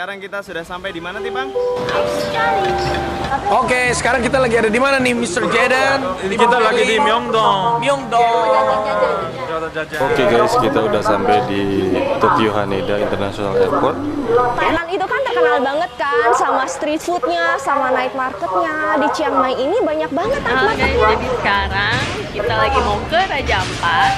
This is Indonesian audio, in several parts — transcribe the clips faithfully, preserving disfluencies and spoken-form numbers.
Sekarang kita sudah sampai di mana nih, Bang? Oke, sekarang kita lagi ada di mana nih, mister Jaden? Kita lagi di Myeongdong. Myeongdong. Oke guys, kita udah sampai di Tokyo Haneda International Airport. Enak itu kan terkenal banget kan sama street foodnya, sama night marketnya. Di Chiang Mai ini banyak banget night marketnya. Nah, jadi sekarang kita lagi mau ke Raja Ampat.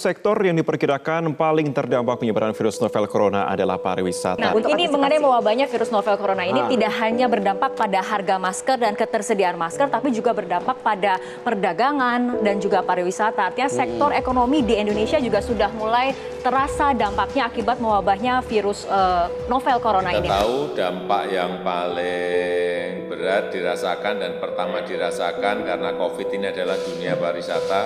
Sektor yang diperkirakan paling terdampak penyebaran virus novel corona adalah pariwisata. Nah, untuk ini mengenai mewabahnya virus novel corona ini nah. tidak hanya berdampak pada harga masker dan ketersediaan masker, tapi juga berdampak pada perdagangan dan juga pariwisata. Artinya sektor hmm. ekonomi di Indonesia juga sudah mulai terasa dampaknya akibat mewabahnya virus uh, novel corona ini. Kita tahu dampak yang paling berat dirasakan dan pertama dirasakan karena COVID ini adalah dunia pariwisata.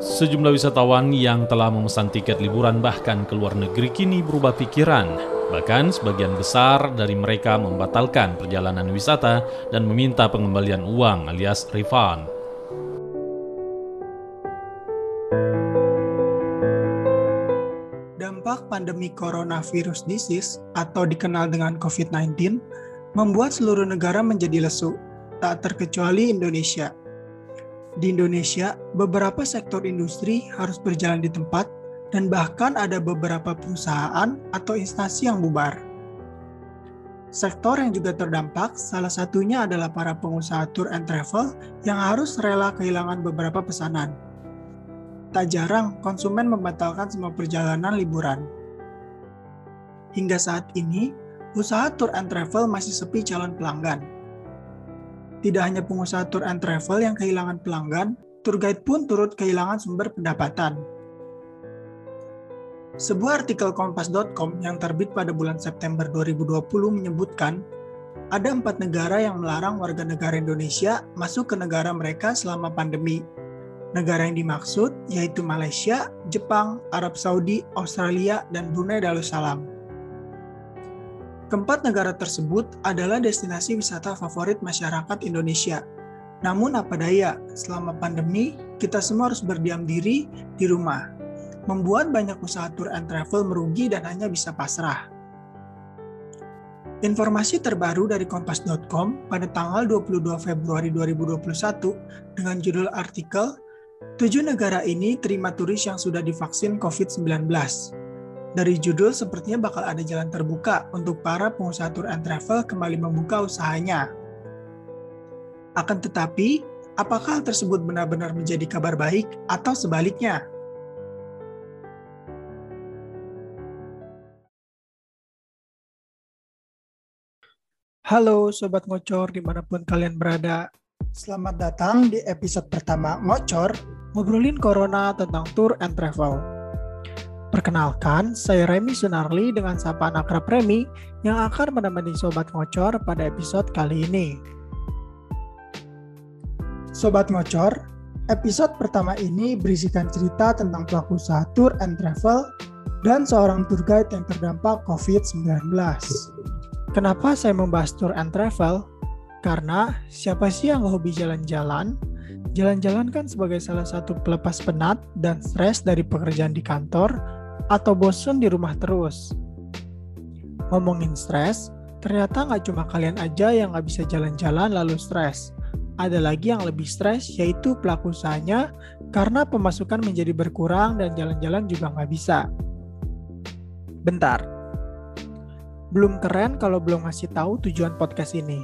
Sejumlah wisatawan yang telah Setelah memesan tiket liburan bahkan ke luar negeri kini berubah pikiran. Bahkan sebagian besar dari mereka membatalkan perjalanan wisata dan meminta pengembalian uang alias refund. Dampak pandemi coronavirus disease atau dikenal dengan COVID sembilan belas membuat seluruh negara menjadi lesu, tak terkecuali Indonesia. Di Indonesia, beberapa sektor industri harus berjalan di tempat dan bahkan ada beberapa perusahaan atau instansi yang bubar. Sektor yang juga terdampak salah satunya adalah para pengusaha tour and travel yang harus rela kehilangan beberapa pesanan. Tak jarang, konsumen membatalkan semua perjalanan liburan. Hingga saat ini, usaha tour and travel masih sepi calon pelanggan. Tidak hanya pengusaha tour and travel yang kehilangan pelanggan, tour guide pun turut kehilangan sumber pendapatan. Sebuah artikel kompas dot com yang terbit pada bulan September dua ribu dua puluh menyebutkan, ada empat negara yang melarang warga negara Indonesia masuk ke negara mereka selama pandemi. Negara yang dimaksud yaitu Malaysia, Jepang, Arab Saudi, Australia, dan Brunei Darussalam. Keempat negara tersebut adalah destinasi wisata favorit masyarakat Indonesia. Namun apa daya, selama pandemi, kita semua harus berdiam diri di rumah, membuat banyak usaha tour and travel merugi dan hanya bisa pasrah. Informasi terbaru dari kompas dot com pada tanggal dua puluh dua Februari dua ribu dua puluh satu dengan judul artikel, tujuh negara ini terima turis yang sudah divaksin COVID sembilan belas. Dari judul sepertinya bakal ada jalan terbuka untuk para pengusaha tour and travel kembali membuka usahanya. Akan tetapi, apakah hal tersebut benar-benar menjadi kabar baik atau sebaliknya? Halo Sobat Ngocor dimanapun kalian berada. Selamat datang di episode pertama Ngocor, ngobrolin corona tentang tour and travel. Perkenalkan, saya Remy Sunarli dengan sapaan akrab Remy yang akan menemani Sobat Ngocor pada episode kali ini. Sobat Ngocor, episode pertama ini berisikan cerita tentang pelaku usaha tour and travel dan seorang tour guide yang terdampak COVID sembilan belas. Kenapa saya membahas tour and travel? Karena siapa sih yang hobi jalan-jalan? Jalan-jalan kan sebagai salah satu pelepas penat dan stres dari pekerjaan di kantor atau bosan di rumah terus. Ngomongin stres, ternyata nggak cuma kalian aja yang nggak bisa jalan-jalan lalu stres. Ada lagi yang lebih stres yaitu pelaku usahanya karena pemasukan menjadi berkurang dan jalan-jalan juga nggak bisa. Bentar, belum keren kalau belum ngasih tahu tujuan podcast ini.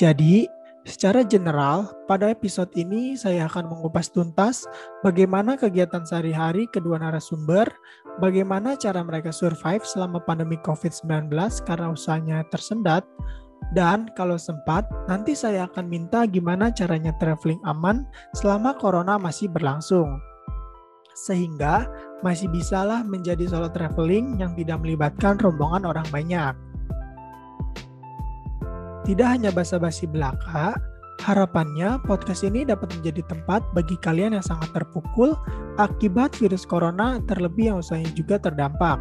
Jadi, secara general, pada episode ini saya akan mengupas tuntas bagaimana kegiatan sehari-hari kedua narasumber, bagaimana cara mereka survive selama pandemi COVID sembilan belas karena usahanya tersendat, dan kalau sempat, nanti saya akan minta gimana caranya traveling aman selama corona masih berlangsung. Sehingga masih bisalah menjadi solo traveling yang tidak melibatkan rombongan orang banyak. Tidak hanya basa-basi belaka, harapannya podcast ini dapat menjadi tempat bagi kalian yang sangat terpukul akibat virus corona terlebih yang usahanya juga terdampak.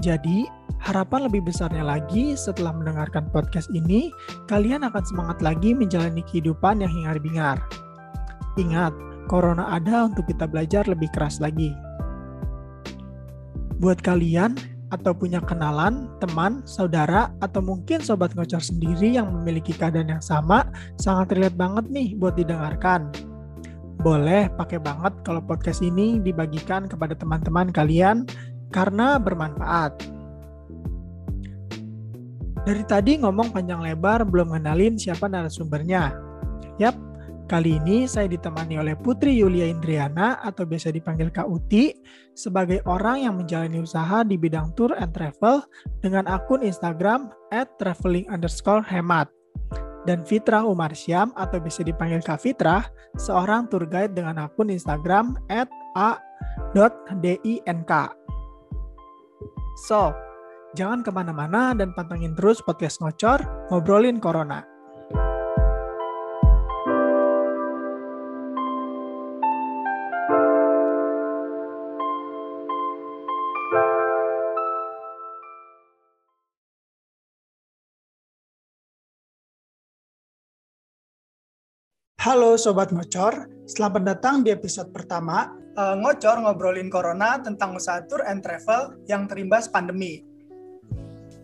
Jadi, harapan lebih besarnya lagi setelah mendengarkan podcast ini, kalian akan semangat lagi menjalani kehidupan yang hingar-bingar. Ingat, Corona ada untuk kita belajar lebih keras lagi. Buat kalian atau punya kenalan, teman, saudara, atau mungkin sobat ngocor sendiri yang memiliki keadaan yang sama, sangat relate banget nih buat didengarkan. Boleh pakai banget kalau podcast ini dibagikan kepada teman-teman kalian karena bermanfaat. Dari tadi ngomong panjang lebar belum ngenalin siapa narasumbernya. Yap, kali ini saya ditemani oleh Putri Yulia Indriana atau biasa dipanggil Kak Uti sebagai orang yang menjalani usaha di bidang tour and travel dengan akun Instagram at travelling underscore hemat. Dan Fitra Umar Syam atau biasa dipanggil Kak Fitra, seorang tour guide dengan akun Instagram at a dot dink. So, jangan kemana-mana dan pantengin terus podcast Ngocor, ngobrolin Corona. Halo Sobat Ngocor, selamat datang di episode pertama uh, Ngocor Ngobrolin Corona tentang usaha tour and travel yang terimbas pandemi.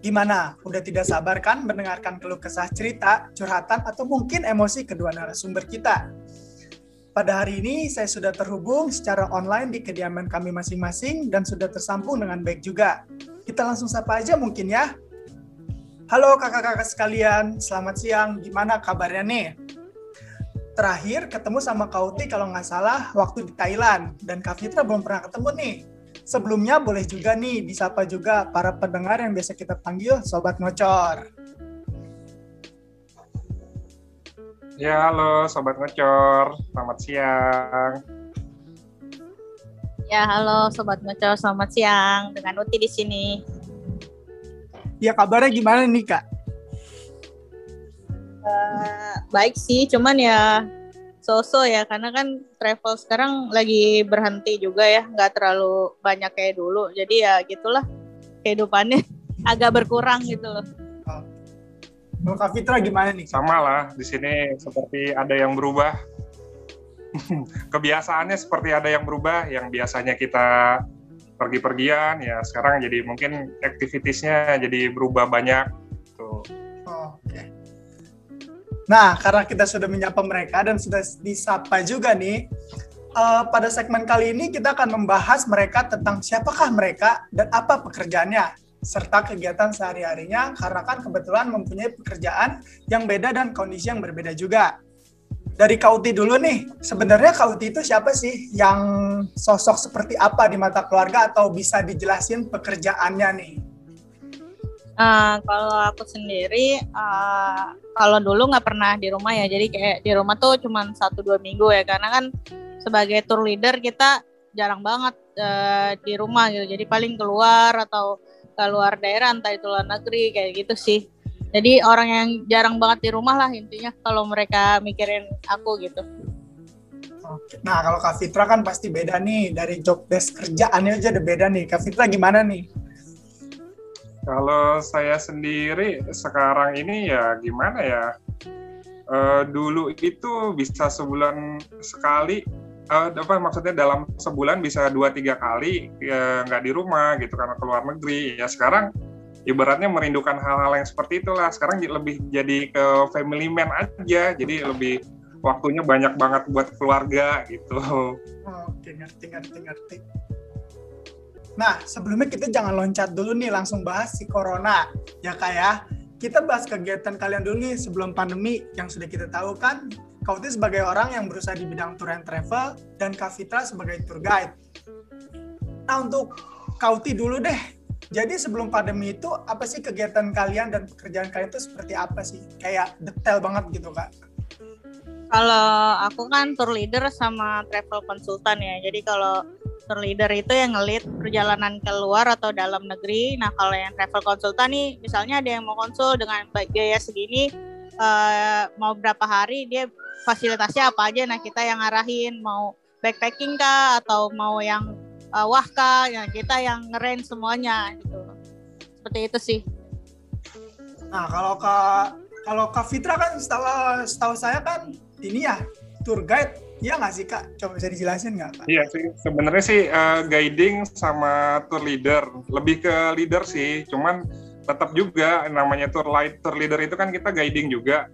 Gimana? Udah tidak sabar kan mendengarkan keluh kesah cerita, curhatan, atau mungkin emosi kedua narasumber kita? Pada hari ini, saya sudah terhubung secara online di kediaman kami masing-masing dan sudah tersambung dengan baik juga. Kita langsung sapa aja mungkin ya. Halo kakak-kakak sekalian, selamat siang. Gimana kabarnya nih? Terakhir ketemu sama Kak Uti kalau nggak salah waktu di Thailand, dan Kak Fitra belum pernah ketemu nih. Sebelumnya boleh juga nih disapa juga para pendengar yang biasa kita panggil Sobat Ngocor. Ya, halo Sobat Ngocor, selamat siang. Ya, halo Sobat Ngocor, selamat siang. Dengan Uti di sini. Ya, kabarnya gimana nih, Kak? Uh, baik sih, cuman ya so-so ya, karena kan travel sekarang lagi berhenti juga ya, nggak terlalu banyak kayak dulu. Jadi ya gitulah, kehidupannya agak berkurang gitu loh. Kalau Kak Fitra gimana nih? Sama lah, di sini seperti ada yang berubah. Kebiasaannya seperti ada yang berubah, yang biasanya kita pergi-pergian, ya sekarang jadi mungkin aktivitasnya jadi berubah banyak. Tuh. Oh, oke. Okay. Nah, karena kita sudah menyapa mereka dan sudah disapa juga nih, uh, pada segmen kali ini kita akan membahas mereka tentang siapakah mereka dan apa pekerjaannya, serta kegiatan sehari-harinya, karena kan kebetulan mempunyai pekerjaan yang beda dan kondisi yang berbeda juga. Dari Kak Uti dulu nih, sebenarnya Kak Uti itu siapa sih yang sosok seperti apa di mata keluarga, atau bisa dijelasin pekerjaannya nih? Uh, kalau aku sendiri, uh, kalau dulu nggak pernah di rumah ya, jadi kayak di rumah tuh cuma satu dua minggu ya, karena kan sebagai tour leader kita jarang banget uh, di rumah gitu, jadi paling keluar atau keluar daerah, entah itu luar negeri, kayak gitu sih. Jadi orang yang jarang banget di rumah lah intinya kalau mereka mikirin aku gitu. Nah, kalau Kak Fitra kan pasti beda nih, dari job desk kerjaannya aja udah beda nih. Kak Fitra gimana nih? Kalau saya sendiri sekarang ini ya gimana ya, e, dulu itu bisa sebulan sekali, e, apa maksudnya dalam sebulan bisa dua tiga kali e, nggak di rumah gitu karena keluar negeri. Ya sekarang ibaratnya merindukan hal-hal yang seperti itulah, sekarang lebih jadi ke family man aja, jadi lebih waktunya banyak banget buat keluarga gitu. Oke, ngerti, ngerti, ngerti. Nah, sebelumnya kita jangan loncat dulu nih, langsung bahas si Corona. Ya Kak ya, kita bahas kegiatan kalian dulu nih sebelum pandemi. Yang sudah kita tahu kan, Kak Uti sebagai orang yang berusaha di bidang tour and travel, dan Kak Fitra sebagai tour guide. Nah, untuk Kak Uti dulu deh. Jadi sebelum pandemi itu, apa sih kegiatan kalian dan pekerjaan kalian itu seperti apa sih? Kayak detail banget gitu, Kak. Kalau aku kan tour leader sama travel konsultan ya, jadi kalau tour leader itu yang nge-lead perjalanan keluar atau dalam negeri. Nah, kalau yang travel konsultan nih, misalnya ada yang mau konsul dengan biaya segini, uh, mau berapa hari, dia fasilitasnya apa aja, nah kita yang ngarahin, mau backpacking kah, atau mau yang uh, wah kah, nah, kita yang nge-range semuanya, gitu. Seperti itu sih. Nah, kalau Kak, kalau Kak Fitra kan setahu, setahu saya kan, ini ya, tour guide Iya nggak sih Kak? Coba bisa dijelasin nggak Kak? Iya sih, sebenarnya sih uh, guiding sama tour leader, lebih ke leader sih, cuman tetap juga namanya tour light, tour leader itu kan kita guiding juga.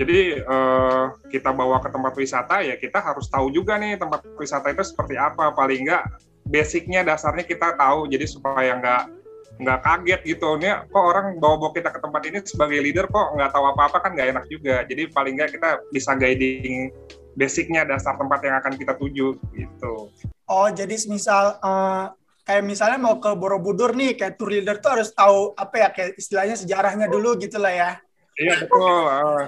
Jadi uh, kita bawa ke tempat wisata ya kita harus tahu juga nih tempat wisata itu seperti apa, paling nggak basicnya, dasarnya kita tahu, jadi supaya nggak nggak kaget gitu nih kok orang bawa-bawa kita ke tempat ini sebagai leader kok nggak tahu apa-apa, kan nggak enak juga. Jadi paling nggak kita bisa guiding basicnya, dasar tempat yang akan kita tuju gitu. Oh jadi misal uh, kayak misalnya mau ke Borobudur nih, kayak tour leader tuh harus tahu apa ya, kayak istilahnya sejarahnya dulu gitulah ya. Iya betul. Uh,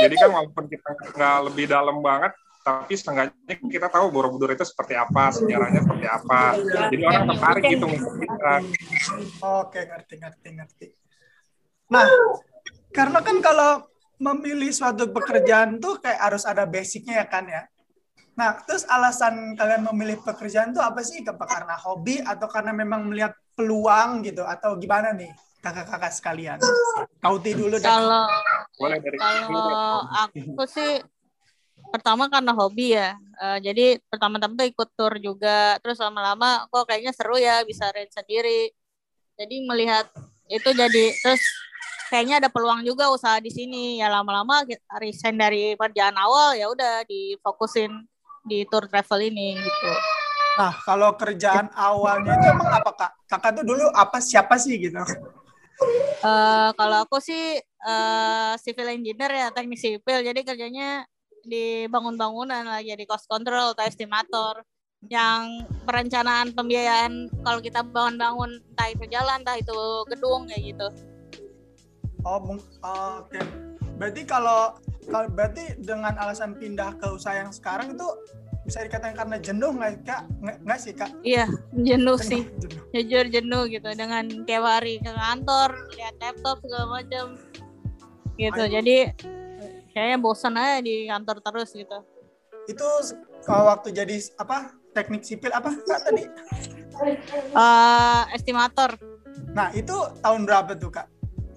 jadi kan walaupun kita nggak lebih dalam banget, tapi setengahnya kita tahu Borobudur itu seperti apa, sejarahnya seperti apa. Jadi orang tertarik gitu. Oke, ngerti, ngerti, ngerti. Nah, karena kan kalau memilih suatu pekerjaan tuh kayak harus ada basicnya ya kan ya. Nah, terus alasan kalian memilih pekerjaan tuh apa sih? Apa karena hobi atau karena memang melihat peluang gitu atau gimana nih? Kakak-kakak sekalian. Kauti dulu deh. Kalau, kalau aku sih pertama karena hobi ya, uh, jadi pertama-tama tuh ikut tour juga, terus lama-lama kok kayaknya seru ya bisa arrange sendiri, jadi melihat itu jadi terus kayaknya ada peluang juga usaha di sini ya, lama-lama resign dari pekerjaan awal ya udah difokusin di tour travel ini gitu. Nah kalau kerjaan awalnya itu emang apa Kak? Kakak tuh dulu apa siapa sih gitu? Uh, kalau aku sih uh, civil engineer ya, teknik sipil, jadi kerjanya di bangun-bangunan lah, jadi cost control atau estimator, yang perencanaan pembiayaan kalau kita bangun-bangun entah itu jalan entah itu gedung kayak gitu. Oh, oke. Okay. Berarti kalau, kalau berarti dengan alasan pindah ke usaha yang sekarang itu bisa dikatakan karena jenuh nggak Kak? Nggak sih Kak? Iya, jenuh, jenuh sih. Jenuh. Jujur jenuh gitu dengan tiap hari ke kantor, lihat laptop segala macam. Gitu. Ayo. Jadi kayaknya bosan aja di kantor terus gitu. Itu kalau waktu jadi apa? Teknik sipil apa Kak tadi? Uh, estimator. Nah, itu tahun berapa tuh Kak?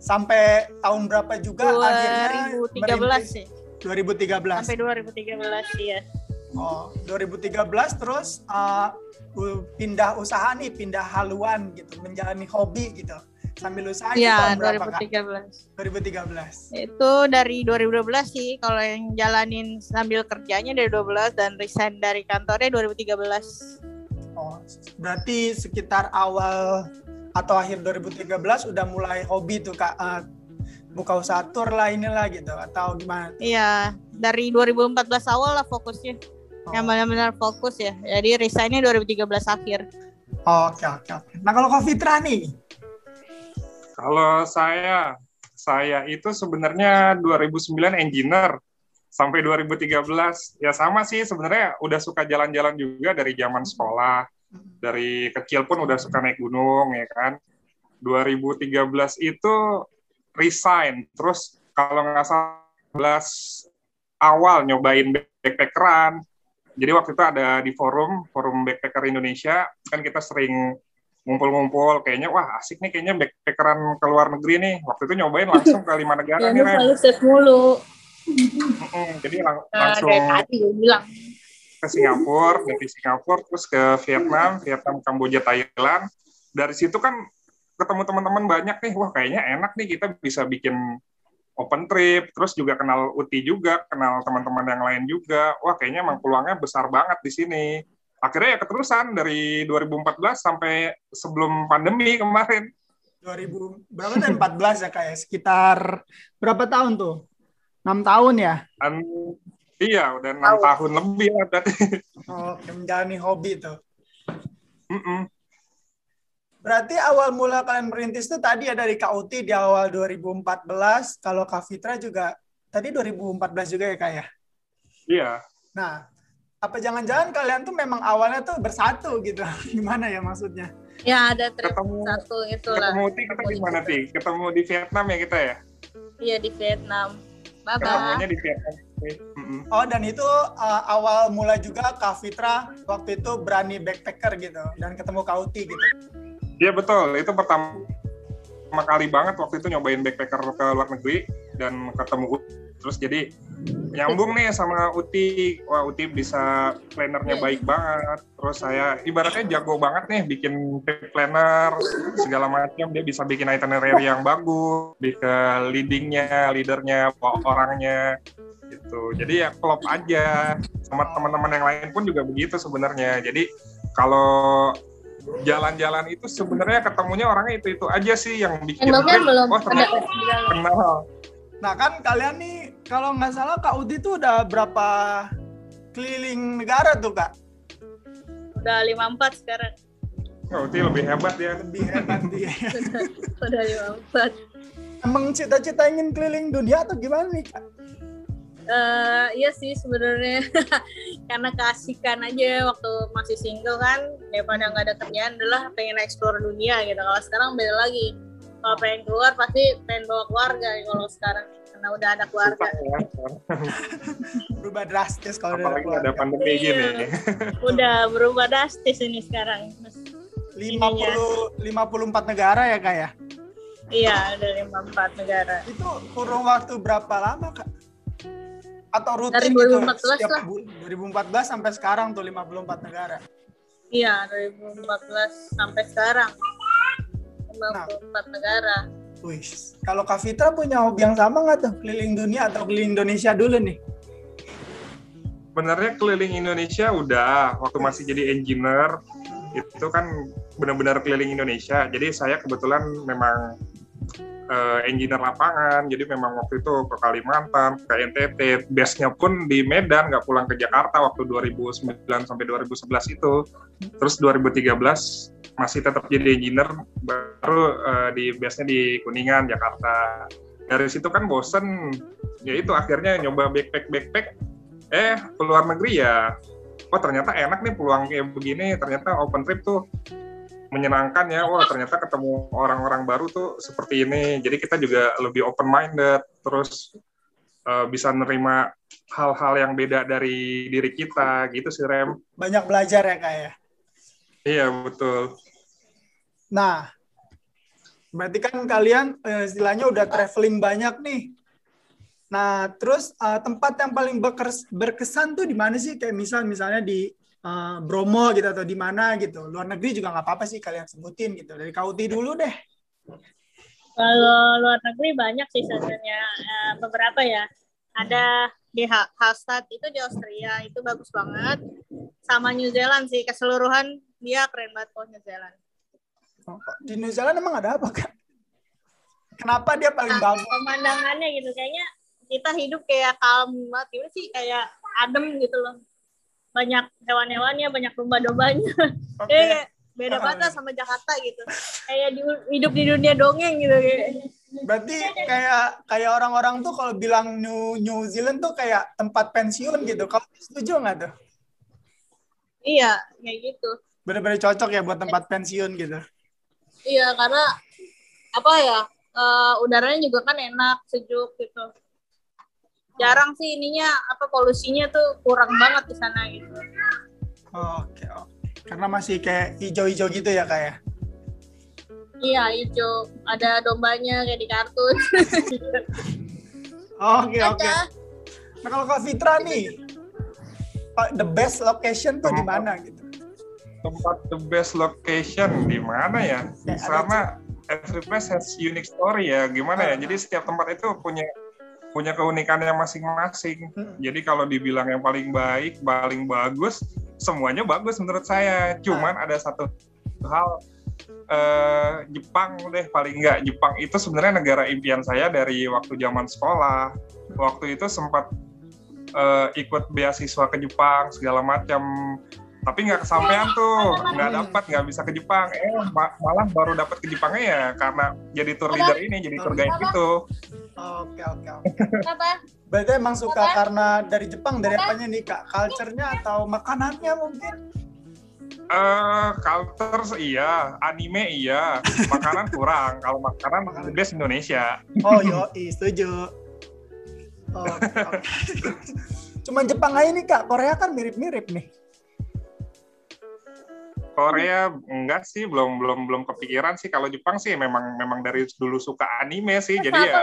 Sampai tahun berapa juga dua ribu tiga belas akhirnya? dua ribu tiga belas sih. dua ribu tiga belas. Sampai dua ribu tiga belas ya. Oh, dua ribu tiga belas terus uh, pindah usaha nih, pindah haluan gitu, menjalani hobi gitu. Sambil usaha ya, itu tahun dua ribu tiga belas. Berapa, Kak? dua ribu tiga belas. Itu dari dua ribu dua belas sih, kalau yang jalanin sambil kerjanya dari dua belas dan resign dari kantornya dua ribu tiga belas. Oh, berarti sekitar awal atau akhir dua ribu tiga belas udah mulai hobi tuh Kak, uh, buka usaha tur lah inilah gitu atau gimana? Iya, dari dua ribu empat belas awal lah fokusnya. Oh. Yang benar-benar fokus ya. Jadi resignnya dua ribu tiga belas akhir. Oke, oke, oke. Nah, kalau Kak Fitra nih, kalau saya, saya itu sebenarnya dua ribu sembilan engineer sampai dua ribu tiga belas. Ya sama sih sebenarnya, udah suka jalan-jalan juga dari zaman sekolah. Dari kecil pun udah suka naik gunung ya kan. dua ribu tiga belas itu resign. Terus kalau nggak salah awal nyobain backpackeran. Jadi waktu itu ada di forum, forum backpacker Indonesia, kan kita sering ngumpul-ngumpul, kayaknya wah asik nih kayaknya backpackeran ke luar negeri nih. Waktu itu nyobain langsung ke lima negara nih, Rem. Selalu save mulu. Jadi lang- langsung nah, bilang. ke Singapura, dari Singapura terus ke Vietnam, Vietnam, Kamboja, Thailand. Dari situ kan ketemu teman-teman banyak nih, wah kayaknya enak nih kita bisa bikin open trip, terus juga kenal U T I juga, kenal teman-teman yang lain juga. Wah kayaknya emang peluangnya besar banget di sini. Akhirnya ya keterusan dari dua ribu empat belas sampai sebelum pandemi kemarin. dua ribu berapa tahun? empat belas ya kayak sekitar berapa tahun tuh? enam tahun ya? An, iya, udah enam tahun, tahun lebih ya berarti. Oh, menjalani hobi tuh. Mm-mm. Berarti awal mula kalian merintis tuh tadi ada dari Kak Uti di awal dua ribu empat belas, kalau Kak Fitra juga tadi dua ribu empat belas juga ya Kak ya? Iya. Nah, apa jangan-jangan kalian tuh memang awalnya tuh bersatu gitu? Gimana ya maksudnya? Ya ada trip ketemu, satu itulah. Ketemu Uti kita di mana Ti? Ketemu di Vietnam ya kita ya? Iya di Vietnam. Baba. Ketemunya di Vietnam. Oh dan itu uh, awal mula juga Kak Fitra waktu itu berani backpacker gitu dan ketemu Kak Uti gitu. Iya betul, itu pertama kali banget waktu itu nyobain backpacker ke luar negeri dan ketemu Terus jadi nyambung nih sama Uti. Wah, Uti bisa plannernya baik banget. Terus saya ibaratnya jago banget nih bikin trip planner segala macam. Dia bisa bikin itinerary yang bagus, bikin leadingnya, leadernya, orangnya gitu. Jadi ya klop aja. Sama teman-teman yang lain pun juga begitu sebenarnya. Jadi kalau jalan-jalan itu sebenarnya ketemunya orangnya itu-itu aja sih yang bikin trip. Belum oh, kenal. Nah kan kalian nih kalau nggak salah Kak Uti tuh udah berapa keliling negara tuh Kak? Udah lima puluh empat sekarang. Kak Uti lebih hebat ya. Lebih hebat dia. Udah lima puluh empat. Emang cita-cita ingin keliling dunia atau gimana nih Kak? Uh, iya sih sebenarnya karena keasikan aja waktu masih single kan, daripada nggak ada kerjaan adalah pengen eksplor dunia gitu. Kalau sekarang beda lagi, kalau pengen keluar pasti pengen bawa keluarga kalau sekarang karena udah ada keluarga. Berubah drastis kalau apalagi udah ada pandemi gini. Iya. Udah berubah drastis ini sekarang. lima puluh lima puluh empat negara ya Kak ya? Iya, udah lima puluh empat negara. Itu kurun waktu berapa lama Kak? Atau rutin dari dua ribu empat belas gitu, lah. dua ribu empat belas sampai sekarang tuh lima puluh empat negara. Iya, dua ribu empat belas sampai sekarang lima puluh empat nah. negara. Wih, kalau Kak Fitra punya hobi yang sama nggak tuh? Keliling dunia atau keliling Indonesia dulu nih? Sebenarnya keliling Indonesia udah, waktu masih jadi engineer, itu kan benar-benar keliling Indonesia. Jadi saya kebetulan memang Uh, engineer lapangan, jadi memang waktu itu ke Kalimantan, ke N T T, base-nya pun di Medan, nggak pulang ke Jakarta waktu dua ribu sembilan sampai dua ribu sebelas itu. Terus dua ribu tiga belas masih tetap jadi engineer, baru uh, di base-nya di Kuningan, Jakarta. Dari situ kan bosen, ya itu akhirnya nyoba backpack-backpack, eh ke luar negeri ya, oh ternyata enak nih peluang kayak begini, ternyata open trip tuh menyenangkan ya, wah ternyata ketemu orang-orang baru tuh seperti ini, jadi kita juga lebih open-minded, terus uh, bisa nerima hal-hal yang beda dari diri kita, gitu sih Rem. Banyak belajar ya Kak ya? Iya, betul. Nah, berarti kan kalian istilahnya udah traveling banyak nih, nah terus uh, tempat yang paling berkesan tuh di mana sih? Kayak misal misalnya di Uh, Bromo gitu atau di mana gitu, luar negeri juga nggak apa-apa sih kalian sebutin gitu. Dari Kak Uti dulu deh. Kalau luar negeri banyak sih sebenarnya, uh, beberapa ya. Ada di Hastat itu di Austria itu bagus banget. Sama New Zealand sih keseluruhan dia keren banget kalau New Zealand. Di New Zealand emang ada apa Kak? Kenapa dia paling nah, bagus? Pemandangannya gitu kayaknya kita hidup kayak kalem banget, gimana sih kayak adem gitu loh. Banyak hewan-hewannya, banyak domba-dombanya. Okay. Jadi beda banget sama Jakarta gitu. Kayak di, hidup di dunia dongeng gitu. Berarti kayak kayak orang-orang tuh kalau bilang New, New Zealand tuh kayak tempat pensiun gitu. Kamu setuju nggak tuh? Iya, kayak gitu. Benar-benar cocok ya buat tempat pensiun gitu. Iya, karena apa ya, uh, udaranya juga kan enak, sejuk gitu. Jarang sih ininya apa polusinya tuh kurang banget di sana gitu. Oke, oke. Karena masih kayak hijau-hijau gitu ya Kak ya? Iya, hijau. Ada dombanya kayak di kartun. Oke, oke. Nah, kalau Kak Fitra nih, the best location tuh di mana gitu? Tempat the best location di mana ya? Di sana every place has unique story ya. Gimana ya? Jadi setiap tempat itu punya punya keunikannya masing-masing. Hmm. Jadi kalau dibilang yang paling baik, paling bagus, semuanya bagus menurut saya. Cuman ada satu hal, eh, Jepang deh paling enggak. Jepang itu sebenarnya negara impian saya dari waktu zaman sekolah. Waktu itu sempat eh, ikut beasiswa ke Jepang segala macam. Tapi nggak kesampaian tuh, nggak dapat, nggak bisa ke Jepang. Eh, malah baru dapat ke Jepangnya ya karena jadi tour leader ini, jadi tour guide itu. Oke, oke, oke. Berarti emang suka Papa? Karena dari Jepang, dari apanya nih Kak? Culture-nya atau makanannya mungkin? Eh, culture iya, anime iya, makanan kurang. Kalau makanan makanan best Indonesia. Oh yoi, setuju. Oke, oke. Cuman Jepang aja nih Kak, Korea kan mirip-mirip nih. Korea enggak sih, belum belum belum kepikiran sih. Kalau Jepang sih memang memang dari dulu suka anime sih, jadi ya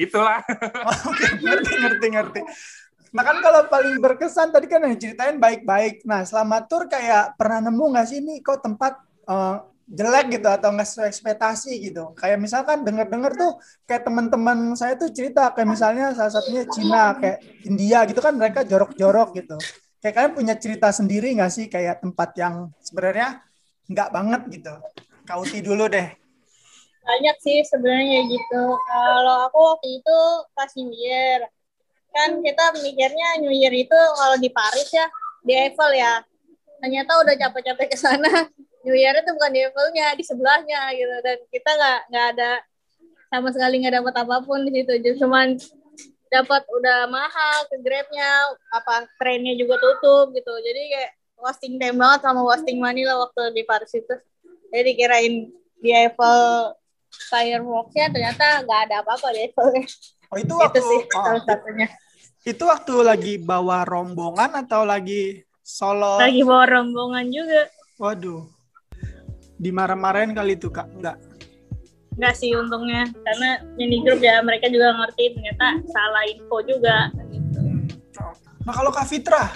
gitulah. Oh, okay. Ngerti, ngerti, ngerti. Nah kan kalau paling berkesan tadi kan yang ceritain baik-baik. Nah selama tur kayak pernah nemu nggak sih ini kok tempat uh, jelek gitu atau nggak sesuai ekspektasi gitu? Kayak misalkan dengar-dengar tuh kayak teman-teman saya tuh cerita kayak misalnya salah satunya Cina kayak India gitu kan mereka jorok-jorok gitu. Kayak kalian punya cerita sendiri nggak sih kayak tempat yang sebenarnya nggak banget gitu? Kauti dulu deh. Banyak sih sebenarnya gitu. Kalau aku waktu itu pas New Year. Kan kita mikirnya New Year itu kalau di Paris ya, di Eiffel ya. Ternyata udah capek-capek ke sana, New Year itu bukan di Eiffelnya, di sebelahnya gitu. Dan kita nggak nggak ada sama sekali nggak dapat apapun di situ. Cuman dapat udah mahal ke Grabnya, apa trennya juga tutup gitu. Jadi kayak wasting time banget sama wasting money lah waktu di Paris itu. Jadi kirain di Eiffel fireworks-nya ternyata nggak ada apa-apa di Eiffelnya. Oh itu waktu itu sih, oh, itu waktu lagi bawa rombongan atau lagi solo? Lagi bawa rombongan juga. Waduh, dimarah-marahin kali itu Kak? Enggak? Enggak sih untungnya, karena mini grup ya mereka juga ngerti ternyata salah info juga. Gitu. Nah kalau Kak Fitra,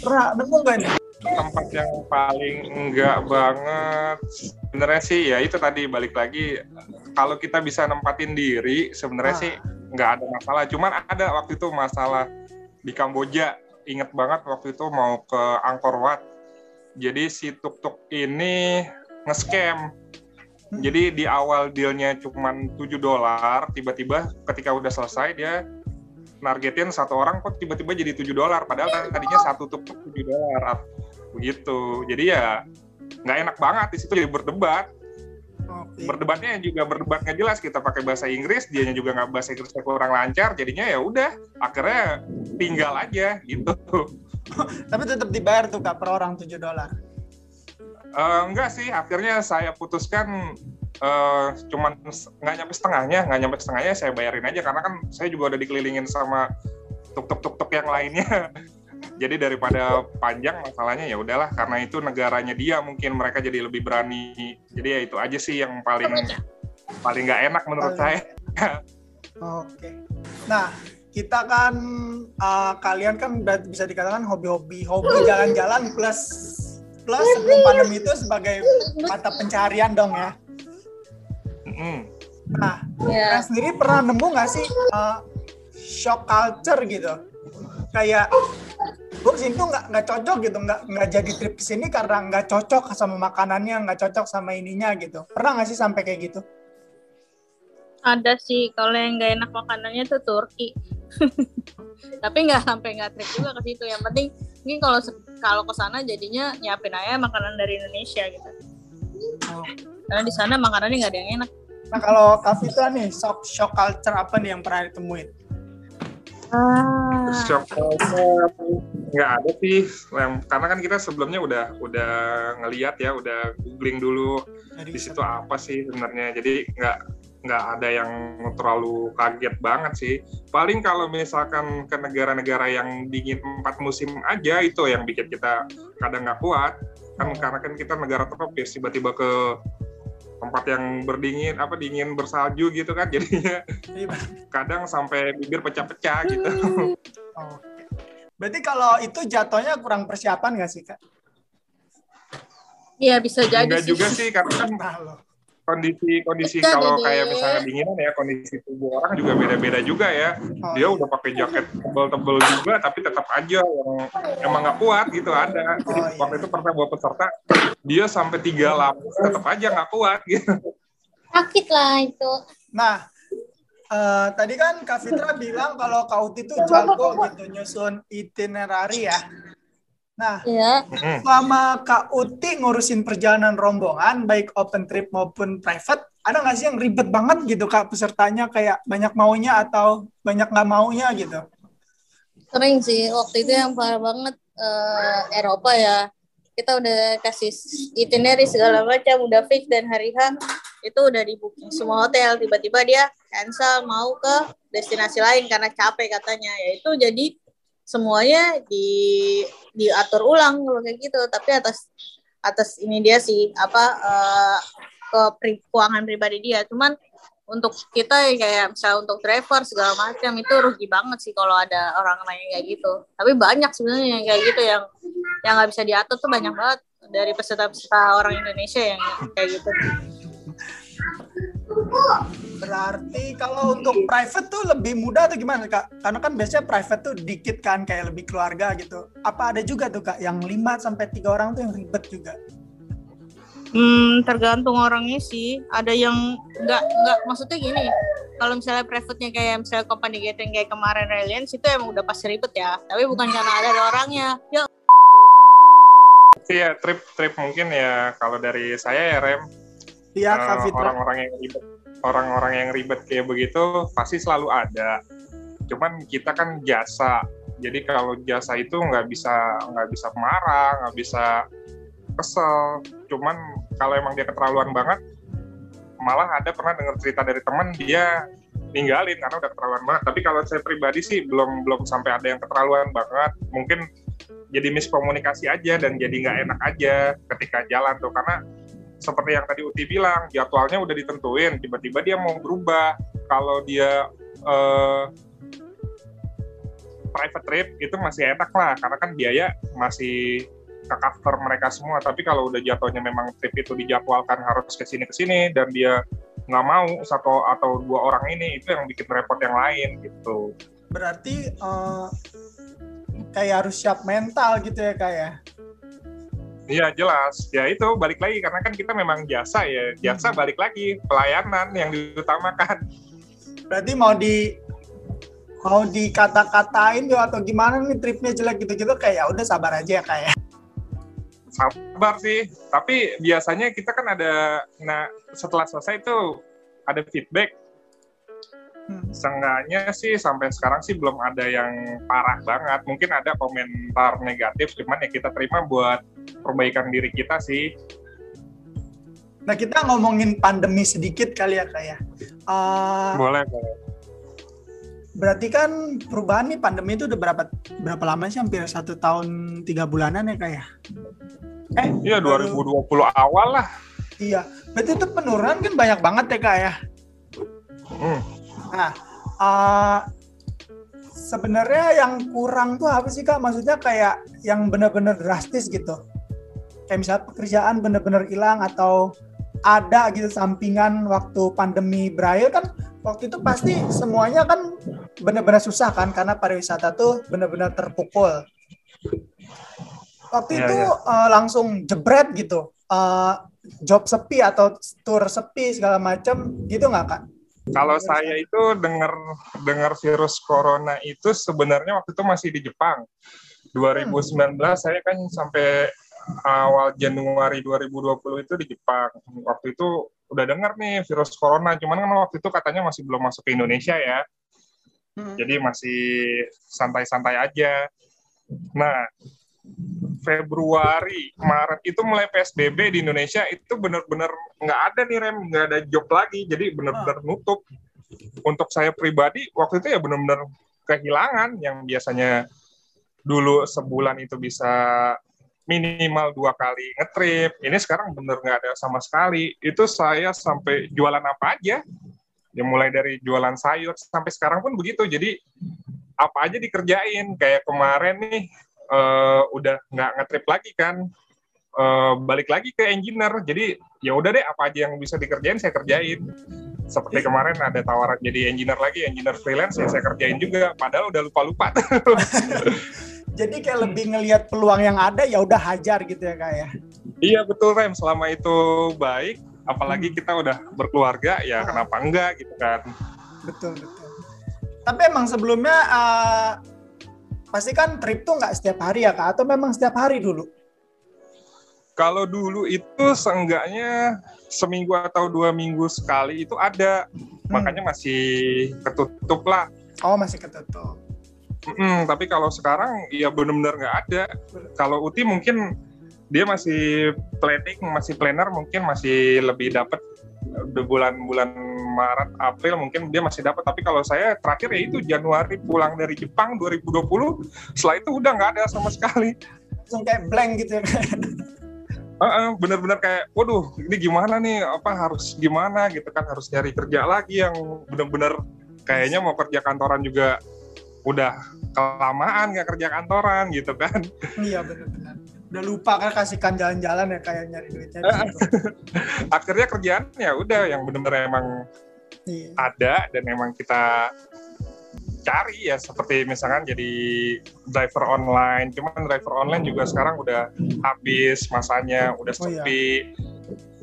Ra, nemu nggak nih? Tempat yang paling enggak banget sebenarnya sih ya itu tadi balik lagi kalau kita bisa nempatin diri sebenarnya ah. sih nggak ada masalah, cuman ada waktu itu masalah di Kamboja, inget banget waktu itu mau ke Angkor Wat jadi si tuk-tuk ini nge-scam. Jadi di awal dealnya cuman tujuh dolar, tiba-tiba ketika udah selesai dia nargetin satu orang kok tiba-tiba jadi tujuh dolar padahal tadinya satu tuk-tuk tujuh dolar begitu. Jadi ya nggak enak banget di situ jadi berdebat. Okay. Berdebatnya juga berdebat nggak jelas, kita pakai bahasa Inggris, dianya juga nggak bahasa Inggrisnya kurang lancar, jadinya ya udah akhirnya tinggal aja gitu. Tapi tetap dibayar tuh Kak per orang tujuh dolar. Uh, enggak sih, akhirnya saya putuskan Uh, cuman nggak nyampe setengahnya, nggak nyampe setengahnya saya bayarin aja karena kan saya juga udah dikelilingin sama tuk-tuk-tuk-tuk yang lainnya. Jadi daripada panjang masalahnya ya udahlah karena itu negaranya dia mungkin mereka jadi lebih berani. Jadi ya itu aja sih yang paling paling nggak enak menurut paling. saya. Oke. Nah kita kan uh, kalian kan bisa dikatakan hobi-hobi, hobi jalan-jalan plus plus sebelum pandemi itu sebagai mata pencarian dong ya. Mm. Nah, yeah. Kalian sendiri pernah nemu nggak sih uh, shock culture gitu? Kayak gue kesini tuh nggak nggak cocok gitu, nggak nggak jadi trip kesini karena nggak cocok sama makanannya, nggak cocok sama ininya gitu. Pernah nggak sih sampai kayak gitu? Ada sih, kalau yang nggak enak makanannya tuh Turki. Tapi nggak sampai nggak trip juga ke situ. Yang penting mungkin kalau kalau kesana jadinya nyiapin aja makanan dari Indonesia gitu. Oh. Karena di sana makanannya nggak ada yang enak. Nah kalau Kak Fitra nih, shock, shock culture apa nih yang pernah ditemuin? Ah. Shock culture nggak ada sih, karena kan kita sebelumnya udah udah ngelihat ya, udah googling dulu di situ apa sih sebenarnya. Jadi nggak nggak ada yang terlalu kaget banget sih. Paling kalau misalkan ke negara-negara yang dingin empat musim aja itu yang bikin kita kadang nggak kuat. Kan karena kan kita negara tropis tiba-tiba ke tempat yang berdingin apa dingin bersalju gitu kan jadinya kadang sampai bibir pecah-pecah gitu. Oh. Berarti kalau itu jatuhnya kurang persiapan nggak sih Kak? Iya bisa jadi. Enggak sih. Juga sih karena kan kondisi kondisi bisa kalau deh. Kayak misalnya dinginan ya kondisi tubuh orang juga beda-beda juga ya. Oh. Dia udah pakai jaket tebel-tebel juga tapi tetap aja yang emang nggak kuat gitu ada. Jadi oh, iya. Waktu itu pernah buat peserta dia sampai tiga lapis tetap aja nggak kuat gitu. Sakit lah itu. Nah uh, tadi kan Kak Fitra bilang kalau Kak Uti tuh jago gitu nyusun itinerari ya. Nah ya. Selama Kak Uti ngurusin perjalanan rombongan baik open trip maupun private ada nggak sih yang ribet banget gitu Kak pesertanya kayak banyak maunya atau banyak nggak maunya gitu? Sering sih waktu itu yang parah banget uh, Eropa ya. Kita udah kasih itinerary segala macam, udah fix dan hari H itu udah di booking semua hotel. Tiba-tiba dia cancel mau ke destinasi lain karena capek katanya. Ya itu jadi semuanya di diatur ulang kalau kayak gitu. Tapi atas atas ini dia sih apa uh, ke pri, keuangan pribadi dia. Cuman untuk kita kayak misalnya untuk driver segala macam itu rugi banget sih kalau ada orang lain kayak gitu. Tapi banyak sebenarnya yang kayak gitu yang yang nggak bisa diatur tuh banyak banget dari peserta-peserta orang Indonesia yang kayak gitu. Berarti kalau untuk private tuh lebih mudah atau gimana Kak? Karena kan biasanya private tuh dikit kan kayak lebih keluarga gitu. Apa ada juga tuh Kak yang lima sampai tiga orang tuh yang ribet juga? Hmm, tergantung orangnya sih. Ada yang nggak nggak maksudnya gini. Kalau misalnya private-nya kayak misalnya company gathering kayak kemarin Reliance itu emang udah pasti ribet ya. Tapi bukan karena ada, ada orangnya. Ya. Iya, trip trip mungkin ya kalau dari saya ya Rem. Iya, uh, orang-orang yang ribet, orang-orang yang ribet kayak begitu pasti selalu ada. Cuman kita kan jasa. Jadi kalau jasa itu nggak bisa nggak bisa marah, nggak bisa kesel, cuman kalau emang dia keterlaluan banget, malah ada pernah dengar cerita dari teman dia ninggalin karena udah keterlaluan banget. Tapi kalau saya pribadi sih belum belum sampai ada yang keterlaluan banget, mungkin jadi miskomunikasi aja dan jadi nggak enak aja ketika jalan tuh, karena seperti yang tadi Uti bilang jadwalnya udah ditentuin, tiba-tiba dia mau berubah. Kalau dia eh, private trip itu masih enak lah, karena kan biaya masih ke cover mereka semua. Tapi kalau udah jatuhnya memang trip itu dijadwalkan harus kesini kesini dan dia nggak mau satu atau dua orang ini, itu yang bikin repot yang lain gitu. Berarti uh, kayak harus siap mental gitu ya kayak. Iya jelas, ya itu balik lagi karena kan kita memang jasa ya, jasa balik lagi pelayanan yang diutamakan. Berarti mau di mau dikata-katain yo atau gimana nih tripnya jelek gitu-gitu kayak udah sabar aja ya kayak. Sabar sih, tapi biasanya kita kan ada, nah setelah selesai itu ada feedback. Hmm. Seenggaknya sih sampai sekarang sih belum ada yang parah banget. Mungkin ada komentar negatif, cuman ya kita terima buat perbaikan diri kita sih. Nah kita ngomongin pandemi sedikit kali ya Kak ya. Uh, boleh, boleh. Berarti kan perubahan nih pandemi itu udah berapa berapa lama sih? Hampir satu tahun tiga bulanan ya Kak ya? Eh, iya dua ribu dua puluh awal lah. Iya, berarti itu penurunan kan banyak banget ya Kak ya. Hmm. Nah, uh, sebenarnya yang kurang tuh apa sih Kak? Maksudnya kayak yang benar-benar drastis gitu. Kayak misalnya pekerjaan benar-benar hilang atau ada gitu sampingan waktu pandemi berakhir kan. Waktu itu pasti semuanya kan benar-benar susah kan karena pariwisata tuh benar-benar terpukul. Waktu ya, itu ya. Uh, langsung jebret gitu, uh, job sepi atau tour sepi segala macam gitu nggak Kak? Kalau saya itu dengar dengar virus corona itu sebenarnya waktu itu masih di Jepang. dua ribu sembilan belas hmm. saya kan sampai awal Januari dua ribu dua puluh itu di Jepang. Waktu itu udah dengar nih virus corona, cuman kan waktu itu katanya masih belum masuk ke Indonesia ya. Hmm. Jadi masih santai-santai aja. Nah, Februari, Maret itu mulai P S B B di Indonesia itu benar-benar nggak ada nih Rem, nggak ada job lagi, jadi benar-benar nutup. Untuk saya pribadi waktu itu ya benar-benar kehilangan yang biasanya dulu sebulan itu bisa minimal dua kali ngetrip, ini sekarang benar nggak ada sama sekali. Itu saya sampai jualan apa aja, ya mulai dari jualan sayur sampai sekarang pun begitu. Jadi apa aja dikerjain, kayak kemarin nih. Uh, udah nggak ngetrip lagi kan, uh, balik lagi ke engineer. Jadi ya udah deh apa aja yang bisa dikerjain saya kerjain. Seperti kemarin ada tawaran jadi engineer lagi, engineer freelance ya saya kerjain juga. Padahal udah lupa-lupa. Jadi kayak lebih ngelihat peluang yang ada ya udah hajar gitu ya Kak ya. Iya betul Rem, selama itu baik. Apalagi kita udah berkeluarga ya, oh, kenapa enggak gitu kan. Betul betul. Tapi emang sebelumnya. Uh... Pasti kan trip tuh nggak setiap hari ya Kak? Atau memang setiap hari dulu? Kalau dulu itu seenggaknya seminggu atau dua minggu sekali itu ada. Hmm. Makanya masih ketutup lah. Oh masih ketutup. Mm-mm, tapi kalau sekarang ya benar-benar nggak ada. Kalau Uti mungkin dia masih planning, masih planner mungkin masih lebih dapat bulan-bulan Maret, April mungkin dia masih dapat. Tapi kalau saya terakhir ya itu Januari pulang dari Jepang dua ribu dua puluh, setelah itu udah nggak ada sama sekali. Langsung kayak blank gitu ya. Uh, bener-bener kayak, waduh ini gimana nih, apa harus gimana gitu kan, harus nyari kerja lagi yang bener-bener kayaknya mau kerja kantoran juga udah kelamaan nggak kerja kantoran gitu kan. Iya bener-bener, udah lupa kan kasihkan jalan-jalan ya kayak nyari duitnya. Gitu. Akhirnya kerjaan ya udah yang bener-bener emang iya. ada dan emang kita cari ya, seperti misalkan jadi driver online, cuman driver online juga sekarang udah habis masanya, udah sepi. Oh, iya.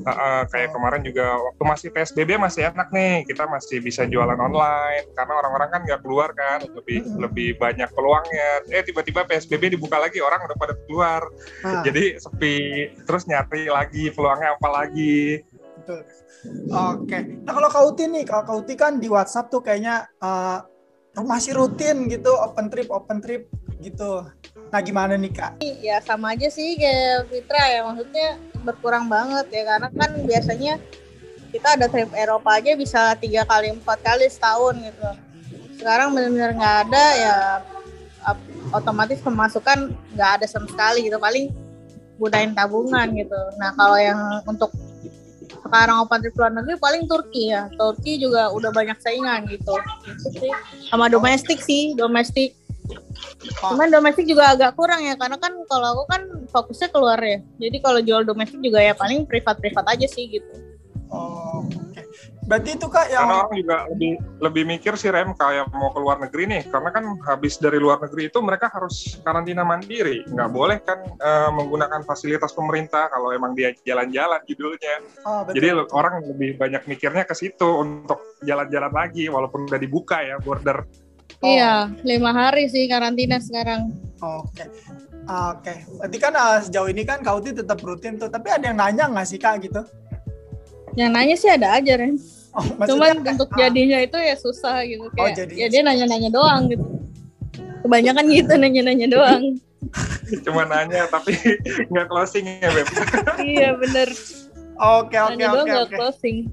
uh, uh, kayak oh. Kemarin juga waktu masih P S B B masih enak nih, kita masih bisa jualan online karena orang-orang kan nggak keluar kan, lebih uh-huh. lebih banyak peluangnya. Eh tiba-tiba P S B B dibuka lagi, orang udah pada keluar, ah. jadi sepi, terus nyari lagi peluangnya apa lagi. Betul. Oke. Okay. Nah kalau Kauti nih, kalau Kauti kan di WhatsApp tuh kayaknya uh, masih rutin gitu, open trip, open trip gitu. Nah gimana nih Kak? Ya sama aja sih kayak Fitra ya, maksudnya berkurang banget ya, karena kan biasanya kita ada trip Eropa aja bisa tiga kali, empat kali setahun gitu. Sekarang benar-benar nggak ada ya, otomatis pemasukan nggak ada sama sekali gitu, paling gunain tabungan gitu. Nah kalau yang untuk sekarang open trip luar negeri paling Turki ya, Turki juga udah banyak saingan gitu, gitu sih. Sama domestik sih, domestik. Cuman domestik juga agak kurang ya, karena kan kalau aku kan fokusnya keluar ya. Jadi kalau jual domestik juga ya paling privat-privat aja sih gitu. Oh, okay. Berarti itu Kak yang... Karena orang juga lebih, lebih mikir sih Rem kayak mau ke luar negeri nih, karena kan habis dari luar negeri itu mereka harus karantina mandiri, nggak boleh kan uh, menggunakan fasilitas pemerintah kalau emang dia jalan-jalan judulnya. Oh, betul. Jadi orang lebih banyak mikirnya ke situ untuk jalan-jalan lagi walaupun udah dibuka ya border. Oh. Iya, lima hari sih karantina sekarang. Oke. Okay. Oke, okay. Berarti kan uh, sejauh ini kan Kauti tetap rutin tuh, tapi ada yang nanya nggak sih Kak gitu? Yang nanya sih ada aja, Ren. Oh, cuman untuk ah. jadinya itu ya susah gitu. Kayak, oh, ya dia nanya-nanya doang gitu. Kebanyakan gitu, nanya-nanya doang. Cuma nanya, tapi nggak closing ya, Beb? Iya, bener. Oke, oke, oke. Nanya nggak closing.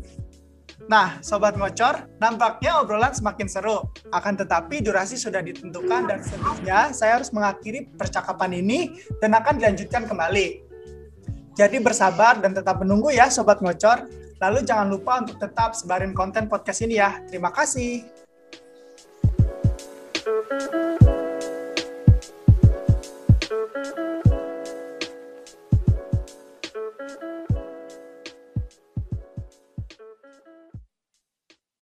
Nah, Sobat Ngocor, nampaknya obrolan semakin seru. Akan tetapi durasi sudah ditentukan dan selanjutnya saya harus mengakhiri percakapan ini dan akan dilanjutkan kembali. Jadi bersabar dan tetap menunggu ya, Sobat Ngocor. Lalu jangan lupa untuk tetap sebarin konten podcast ini ya. Terima kasih.